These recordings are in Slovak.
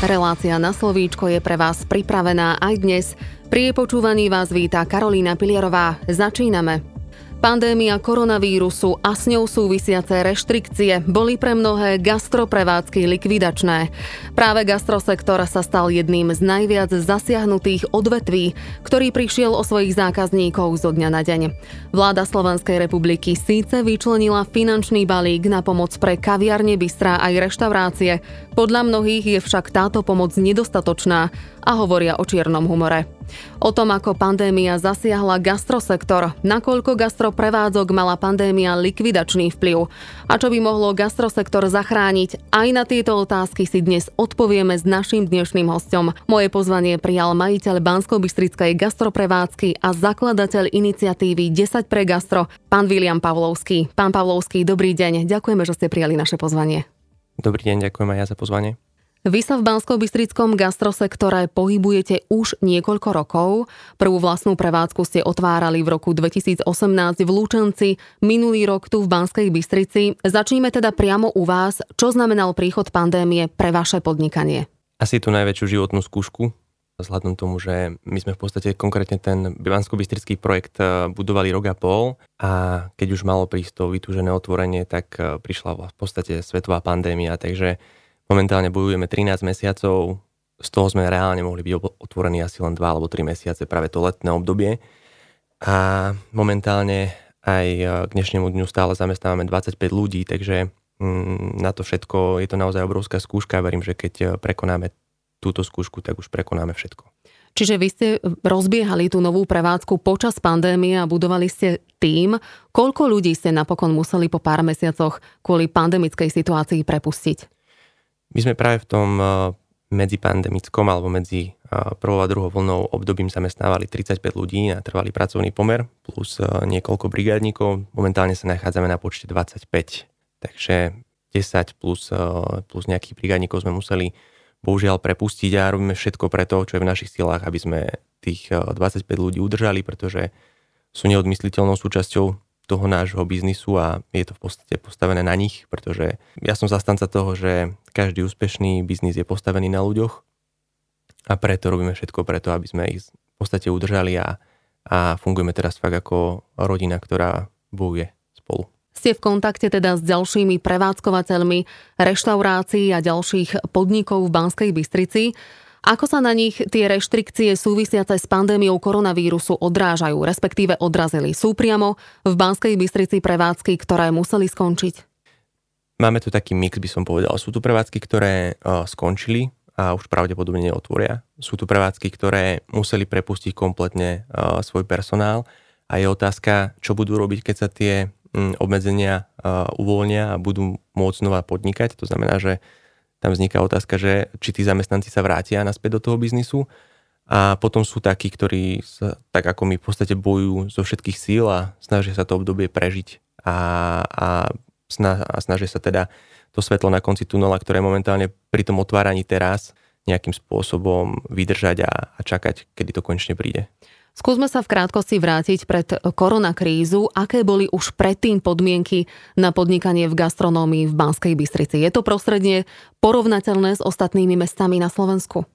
Relácia Na slovíčko je pre vás pripravená aj dnes. Pri jej počúvaní vás víta Karolína Piliarová. Začíname. Pandémia koronavírusu a s ňou súvisiace reštrikcie boli pre mnohé gastroprevádzky likvidačné. Práve gastrosektor sa stal jedným z najviac zasiahnutých odvetví, ktorý prišiel o svojich zákazníkov zo dňa na deň. Vláda Slovenskej republiky síce vyčlenila finančný balík na pomoc pre kaviarne, bistrá aj reštaurácie, podľa mnohých je však táto pomoc nedostatočná a hovoria o čiernom humore. O tom, ako pandémia zasiahla gastrosektor, nakoľko gastroprevádzok mala pandémia likvidačný vplyv a čo by mohlo gastrosektor zachrániť, aj na tieto otázky si dnes odpovieme s naším dnešným hostom. Moje pozvanie prijal majiteľ banskobystrickej gastroprevádzky a zakladateľ iniciatívy 10 pre gastro, pán William Pavlovský. Pán Pavlovský, dobrý deň, ďakujeme, že ste prijali naše pozvanie. Dobrý deň, ďakujem aj ja za pozvanie. Vy sa v banskobystrickom gastrosektore pohybujete už niekoľko rokov. Prvú vlastnú prevádzku ste otvárali v roku 2018 v Lučenci, minulý rok tu v Banskej Bystrici. Začníme teda priamo u vás. Čo znamenal príchod pandémie pre vaše podnikanie? Asi tú najväčšiu životnú skúšku, vzhľadom tomu, že my sme v podstate konkrétne ten banskobystrický projekt budovali rok a pol a keď už malo prísť to vytúžené otvorenie, tak prišla v podstate svetová pandémia, takže momentálne budujeme 13 mesiacov, z toho sme reálne mohli byť otvorení asi len 2 alebo 3 mesiace, práve to letné obdobie. A momentálne aj k dnešnému dňu stále zamestnávame 25 ľudí, takže na to všetko je to naozaj obrovská skúška. Verím, že keď prekonáme túto skúšku, tak už prekonáme všetko. Čiže vy ste rozbiehali tú novú prevádzku počas pandémie a budovali ste tým, koľko ľudí ste napokon museli po pár mesiacoch kvôli pandemickej situácii prepustiť? My sme práve v tom medzipandemickom alebo medzi prvou a druhou vlnou obdobím zamestnávali 35 ľudí na trvalý pracovný pomer plus niekoľko brigádnikov. Momentálne sa nachádzame na počte 25, takže 10 plus nejakých brigádnikov sme museli bohužiaľ prepustiť a robíme všetko preto, čo je v našich silách, aby sme tých 25 ľudí udržali, pretože sú neodmysliteľnou súčasťou toho nášho biznisu a je to v podstate postavené na nich, pretože ja som zastanca toho, že každý úspešný biznis je postavený na ľuďoch a preto robíme všetko preto, aby sme ich v podstate udržali a fungujeme teraz fakt ako rodina, ktorá bojuje spolu. Ste v kontakte teda s ďalšími prevádzkovateľmi reštaurácií a ďalších podnikov v Banskej Bystrici. Ako sa na nich tie reštrikcie súvisiace s pandémiou koronavírusu odrážajú, respektíve odrazili? Sú priamo v Banskej Bystrici prevádzky, ktoré museli skončiť? Máme tu taký mix, by som povedal. Sú tu prevádzky, ktoré skončili a už pravdepodobne neotvoria. Sú tu prevádzky, ktoré museli prepustiť kompletne svoj personál a je otázka, čo budú robiť, keď sa tie obmedzenia uvoľnia a budú môcť znova podnikať. To znamená, že tam vzniká otázka, že či tí zamestnanci sa vrátia naspäť do toho biznisu. A potom sú takí, ktorí sa, tak ako my, v podstate bojujú zo všetkých síl a snažia sa to obdobie prežiť. A snažia sa teda to svetlo na konci tunela, ktoré momentálne pri tom otváraní teraz nejakým spôsobom vydržať a čakať, kedy to konečne príde. Skúsme sa v krátkosti vrátiť pred koronakrízu. Aké boli už predtým podmienky na podnikanie v gastronómii v Banskej Bystrici? Je to prostredie porovnateľné s ostatnými mestami na Slovensku?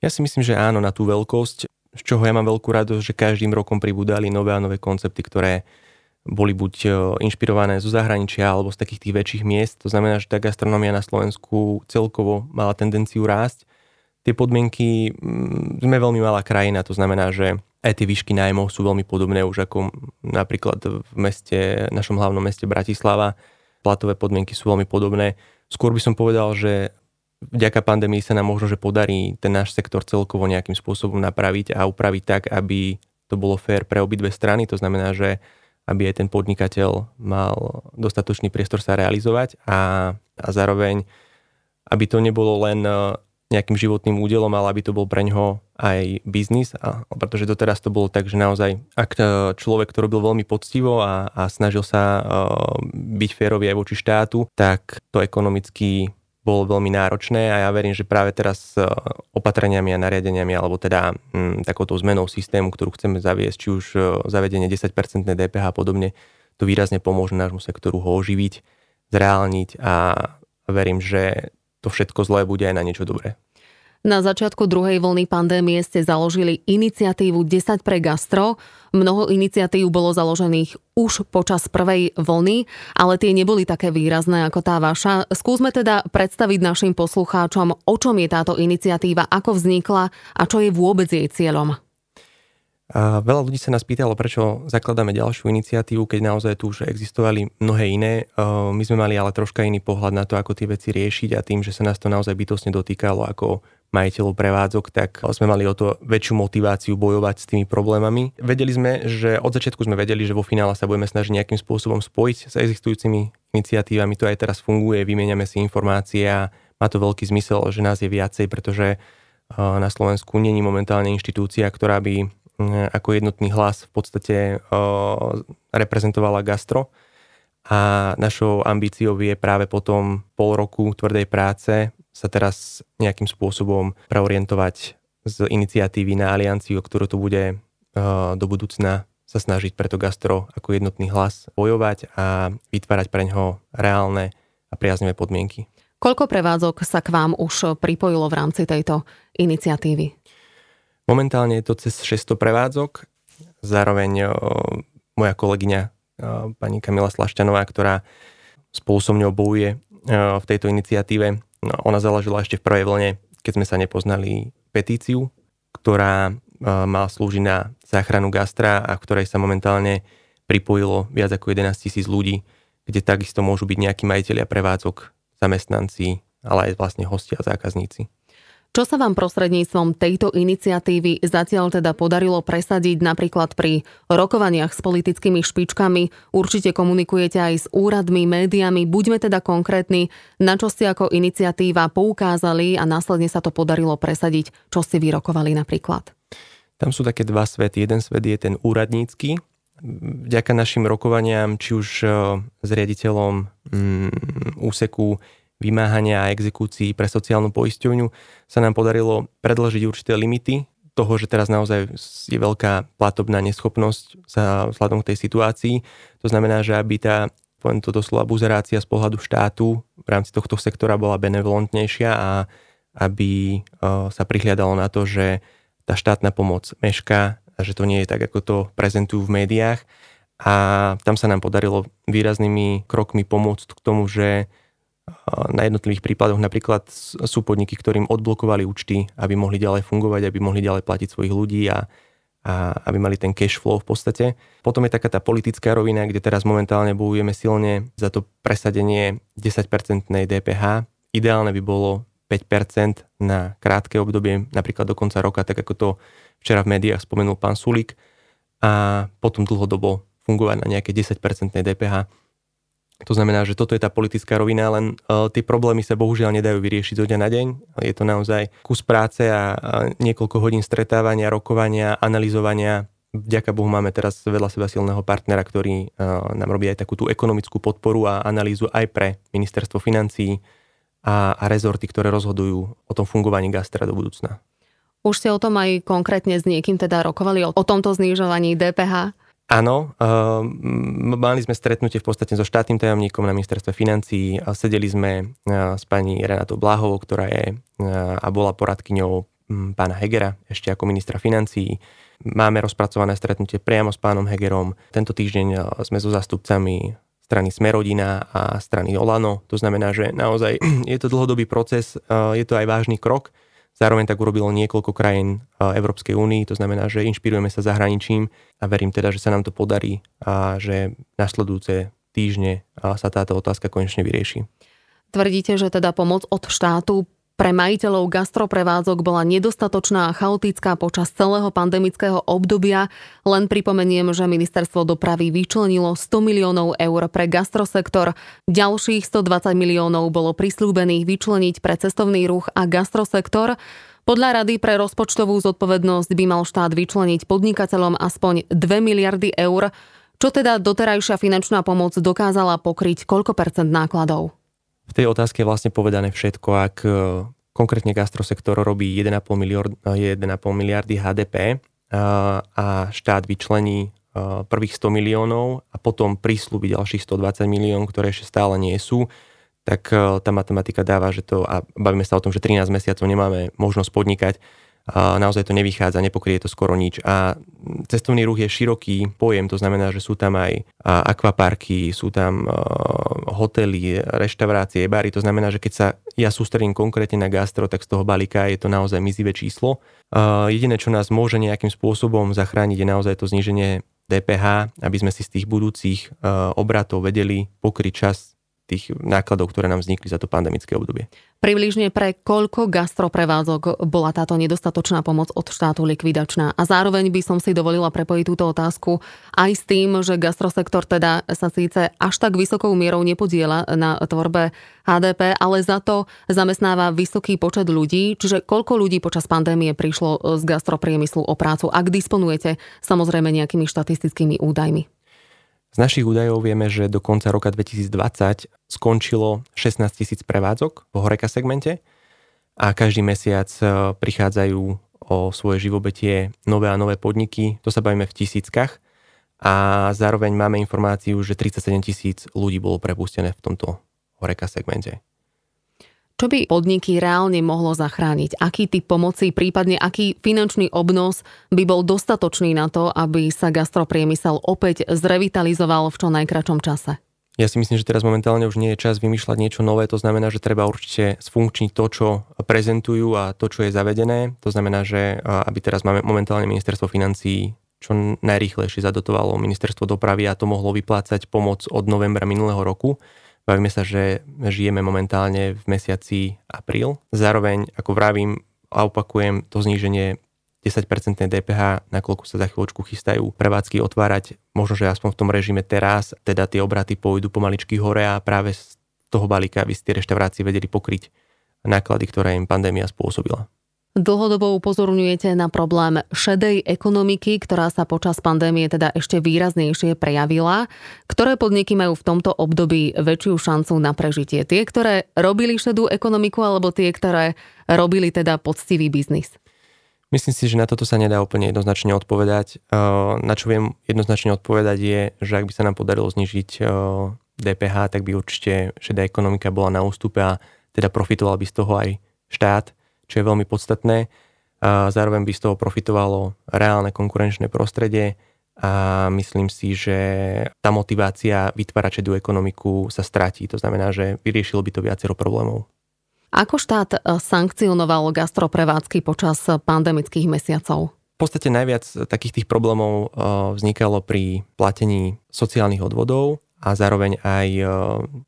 Ja si myslím, že áno, na tú veľkosť, z čoho ja mám veľkú radosť, že každým rokom pribúdali nové a nové koncepty, ktoré boli buď inšpirované zo zahraničia alebo z takých tých väčších miest. To znamená, že tá gastronómia na Slovensku celkovo mala tendenciu rásť. Tie podmienky, sme veľmi malá krajina, to znamená, že aj tie výšky nájmov sú veľmi podobné už ako napríklad v meste, našom hlavnom meste Bratislava. Platové podmienky sú veľmi podobné. Skôr by som povedal, že vďaka pandémii sa nám možno, že podarí ten náš sektor celkovo nejakým spôsobom napraviť a upraviť tak, aby to bolo fér pre obidve strany. To znamená, že aby aj ten podnikateľ mal dostatočný priestor sa realizovať a zároveň, aby to nebolo len nejakým životným údelom, ale aby to bol pre ňoho aj biznis, pretože doteraz to bolo tak, že naozaj ak človek to robil veľmi poctivo a snažil sa byť férový aj voči štátu, tak to ekonomicky bolo veľmi náročné a ja verím, že práve teraz opatreniami a nariadeniami alebo teda takouto zmenou systému, ktorú chceme zaviesť, či už zavedenie 10% DPH a podobne, to výrazne pomôže nášmu sektoru ho oživiť, zreálniť a verím, že to všetko zlé bude aj na niečo dobré. Na začiatku druhej vlny pandémie ste založili iniciatívu 10 pre gastro. Mnoho iniciatív bolo založených už počas prvej vlny, ale tie neboli také výrazné ako tá vaša. Skúsme teda predstaviť našim poslucháčom, o čom je táto iniciatíva, ako vznikla a čo je vôbec jej cieľom. A veľa ľudí sa nás pýtalo, prečo zakladáme ďalšiu iniciatívu, keď naozaj tu už existovali mnohé iné. My sme mali ale troška iný pohľad na to, ako tie veci riešiť, a tým, že sa nás to naozaj bytostne dotýkalo ako majiteľov prevádzok, tak sme mali o to väčšiu motiváciu bojovať s tými problémami. Vedeli sme, že od začiatku sme vedeli, že vo finále sa budeme snažiť nejakým spôsobom spojiť s existujúcimi iniciatívami. To aj teraz funguje, vymieňame si informácie a má to veľký zmysel, že nás je viacej, pretože na Slovensku nie je momentálne inštitúcia, ktorá by ako jednotný hlas v podstate reprezentovala gastro, a našou ambíciou je práve potom pol roku tvrdej práce sa teraz nejakým spôsobom preorientovať z iniciatívy na alianciu, ktorú to bude do budúcna sa snažiť preto gastro ako jednotný hlas bojovať a vytvárať pre ňoho reálne a priaznivé podmienky. Koľko prevádzok sa k vám už pripojilo v rámci tejto iniciatívy? Momentálne je to cez 600 prevádzok. Zároveň moja kolegyňa, pani Kamila Slašťanová, ktorá spolu so mňou bojuje v tejto iniciatíve, ona založila ešte v prvej vlne, keď sme sa nepoznali, petíciu, ktorá mala slúžiť na záchranu gastra a ktorej sa momentálne pripojilo viac ako 11 000 ľudí, kde takisto môžu byť nejakí majitelia prevádzok, zamestnanci, ale aj vlastne hostia a zákazníci. Čo sa vám prostredníctvom tejto iniciatívy zatiaľ teda podarilo presadiť napríklad pri rokovaniach s politickými špičkami? Určite komunikujete aj s úradmi, médiami. Buďme teda konkrétni, na čo ste ako iniciatíva poukázali a následne sa to podarilo presadiť. Čo ste vyrokovali napríklad? Tam sú také dva svety. Jeden svet je ten úradnícky. Vďaka našim rokovaniam, či už s riaditeľom úseku vymáhania a exekúcií pre sociálnu poisťovňu, sa nám podarilo predĺžiť určité limity toho, že teraz naozaj je veľká platobná neschopnosť sa vzhľadom k tej situácii. To znamená, že aby tá, poviem to doslova, buzerácia z pohľadu štátu v rámci tohto sektora bola benevolentnejšia a aby sa prihliadalo na to, že tá štátna pomoc mešká a že to nie je tak, ako to prezentujú v médiách. A tam sa nám podarilo výraznými krokmi pomôcť k tomu, že na jednotlivých prípadoch napríklad sú podniky, ktorým odblokovali účty, aby mohli ďalej fungovať, aby mohli ďalej platiť svojich ľudí a aby mali ten cash flow v podstate. Potom je taká tá politická rovina, kde teraz momentálne bojujeme silne za to presadenie 10-percentnej DPH. Ideálne by bolo 5% na krátke obdobie, napríklad do konca roka, tak ako to včera v médiách spomenul pán Sulík, a potom dlhodobo fungovať na nejaké 10-percentnej DPH. To znamená, že toto je tá politická rovina, len tie problémy sa bohužiaľ nedajú vyriešiť zo dňa na deň. Je to naozaj kus práce a niekoľko hodín stretávania, rokovania, analyzovania. Vďaka Bohu máme teraz vedľa seba silného partnera, ktorý nám robí aj takú tú ekonomickú podporu a analýzu aj pre ministerstvo financií a rezorty, ktoré rozhodujú o tom fungovaní gastra do budúcna. Už ste o tom aj konkrétne s niekým teda rokovali, o tomto znižovaní DPH? Áno, mali sme stretnutie v podstate so štátnym tajomníkom na ministerstve financií a sedeli sme s pani Renato Bláhovou, ktorá je a bola poradkyňou pána Hegera ešte ako ministra financií. Máme rozpracované stretnutie priamo s pánom Hegerom. Tento týždeň sme so zástupcami strany Smerodina a strany Olano. To znamená, že naozaj je to dlhodobý proces, je to aj vážny krok. Zároveň tak urobilo niekoľko krajín Európskej únii, to znamená, že inšpirujeme sa zahraničím a verím teda, že sa nám to podarí a že nasledujúce týždne sa táto otázka konečne vyrieši. Tvrdíte, že teda pomoc od štátu pre majiteľov gastroprevádzok bola nedostatočná a chaotická počas celého pandemického obdobia. Len pripomeniem, že ministerstvo dopravy vyčlenilo 100 miliónov eur pre gastrosektor. Ďalších 120 miliónov bolo prisľúbených vyčleniť pre cestovný ruch a gastrosektor. Podľa Rady pre rozpočtovú zodpovednosť by mal štát vyčleniť podnikateľom aspoň 2 miliardy eur. Čo teda doterajšia finančná pomoc dokázala pokryť koľko percent nákladov? V tej otázke je vlastne povedané všetko. Ak konkrétne gastrosektor robí 1,5 miliardy HDP a štát vyčlení prvých 100 miliónov a potom prísľubí ďalších 120 miliónov, ktoré ešte stále nie sú, tak tá matematika dáva, že to, a bavíme sa o tom, že 13 mesiacov nemáme možnosť podnikať, naozaj to nevychádza, nepokryje to skoro nič. A cestovný ruch je široký pojem, to znamená, že sú tam aj akvaparky, sú tam hotely, reštaurácie, bary, to znamená, že keď sa ja sústredím konkrétne na gastro, tak z toho balíka je to naozaj mizivé číslo. Jediné, čo nás môže nejakým spôsobom zachrániť, je naozaj to zníženie DPH, aby sme si z tých budúcich obratov vedeli pokryť časť tých nákladov, ktoré nám vznikli za to pandemické obdobie. Približne pre koľko gastroprevádzok bola táto nedostatočná pomoc od štátu likvidačná? A zároveň by som si dovolila prepojiť túto otázku aj s tým, že gastrosektor teda sa síce až tak vysokou mierou nepodiela na tvorbe HDP, ale za to zamestnáva vysoký počet ľudí. Čiže koľko ľudí počas pandémie prišlo z gastropriemyslu o prácu, ak disponujete samozrejme nejakými štatistickými údajmi? Z našich údajov vieme, že do konca roka 2020 skončilo 16 000 prevádzok v HORECA segmente a každý mesiac prichádzajú o svoje živobytie nové a nové podniky, to sa bavíme v tisíckach, a zároveň máme informáciu, že 37 000 ľudí bolo prepustené v tomto HORECA segmente. Čo by podniky reálne mohlo zachrániť? Aký typ pomoci, prípadne aký finančný obnos by bol dostatočný na to, aby sa gastropriemysel opäť zrevitalizoval v čo najkračom čase? Ja si myslím, že teraz momentálne už nie je čas vymýšľať niečo nové, to znamená, že treba určite sfunkčniť to, čo prezentujú a to, čo je zavedené. To znamená, že aby teraz máme momentálne ministerstvo financií čo najrýchlejšie zadotovalo ministerstvo dopravy a to mohlo vyplácať pomoc od novembra minulého roku. Bavíme sa, že žijeme momentálne v mesiaci apríl. Zároveň, ako vravím a opakujem, to zníženie 10% DPH, nakoľko sa za chvíľočku chystajú prevádzky otvárať, možno, že aspoň v tom režime teraz, teda tie obraty pôjdu pomaličky hore a práve z toho balíka by si tie reštaurácie vedeli pokryť náklady, ktoré im pandémia spôsobila. Dlhodobo upozorňujete na problém šedej ekonomiky, ktorá sa počas pandémie teda ešte výraznejšie prejavila. Ktoré podniky majú v tomto období väčšiu šancu na prežitie? Tie, ktoré robili šedú ekonomiku, alebo tie, ktoré robili teda poctivý biznis? Myslím si, že na toto sa nedá úplne jednoznačne odpovedať. Na čo viem jednoznačne odpovedať je, že ak by sa nám podarilo znižiť DPH, tak by určite šedá ekonomika bola na ústupe a teda profitoval by z toho aj štát, čo je veľmi podstatné. A zároveň by z toho profitovalo reálne konkurenčné prostredie a myslím si, že tá motivácia vytvárať šedú ekonomiku sa stratí. To znamená, že vyriešilo by to viacero problémov. Ako štát sankcionoval gastroprevádzky počas pandemických mesiacov? V podstate najviac takých tých problémov vznikalo pri platení sociálnych odvodov a zároveň aj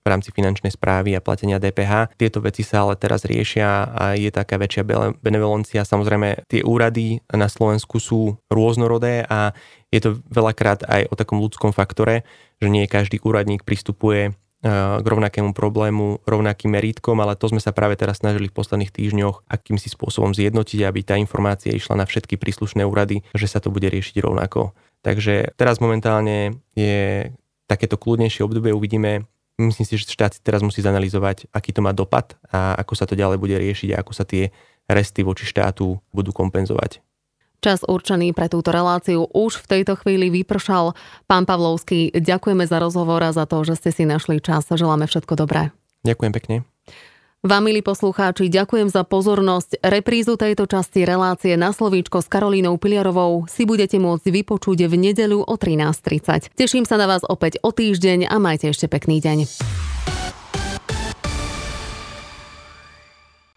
v rámci finančnej správy a platenia DPH. Tieto veci sa ale teraz riešia a je taká väčšia benevolencia. Samozrejme, tie úrady na Slovensku sú rôznorodé a je to veľakrát aj o takom ľudskom faktore, že nie každý úradník pristupuje k rovnakému problému rovnakým merítkom, ale to sme sa práve teraz snažili v posledných týždňoch akýmsi spôsobom zjednotiť, aby tá informácia išla na všetky príslušné úrady, že sa to bude riešiť rovnako. Takže teraz momentálne je takéto kľudnejšie obdobie, uvidíme. Myslím si, že štát si teraz musí zanalyzovať, aký to má dopad a ako sa to ďalej bude riešiť a ako sa tie resty voči štátu budú kompenzovať. Čas určený pre túto reláciu už v tejto chvíli vypršal. Pán Pavlovský, ďakujeme za rozhovor a za to, že ste si našli čas. Želáme všetko dobré. Ďakujem pekne. Vám, milí poslucháči, ďakujem za pozornosť. Reprízu tejto časti relácie Na slovíčko s Karolínou Piliarovou si budete môcť vypočuť v nedeľu o 13:30. Teším sa na vás opäť o týždeň a majte ešte pekný deň.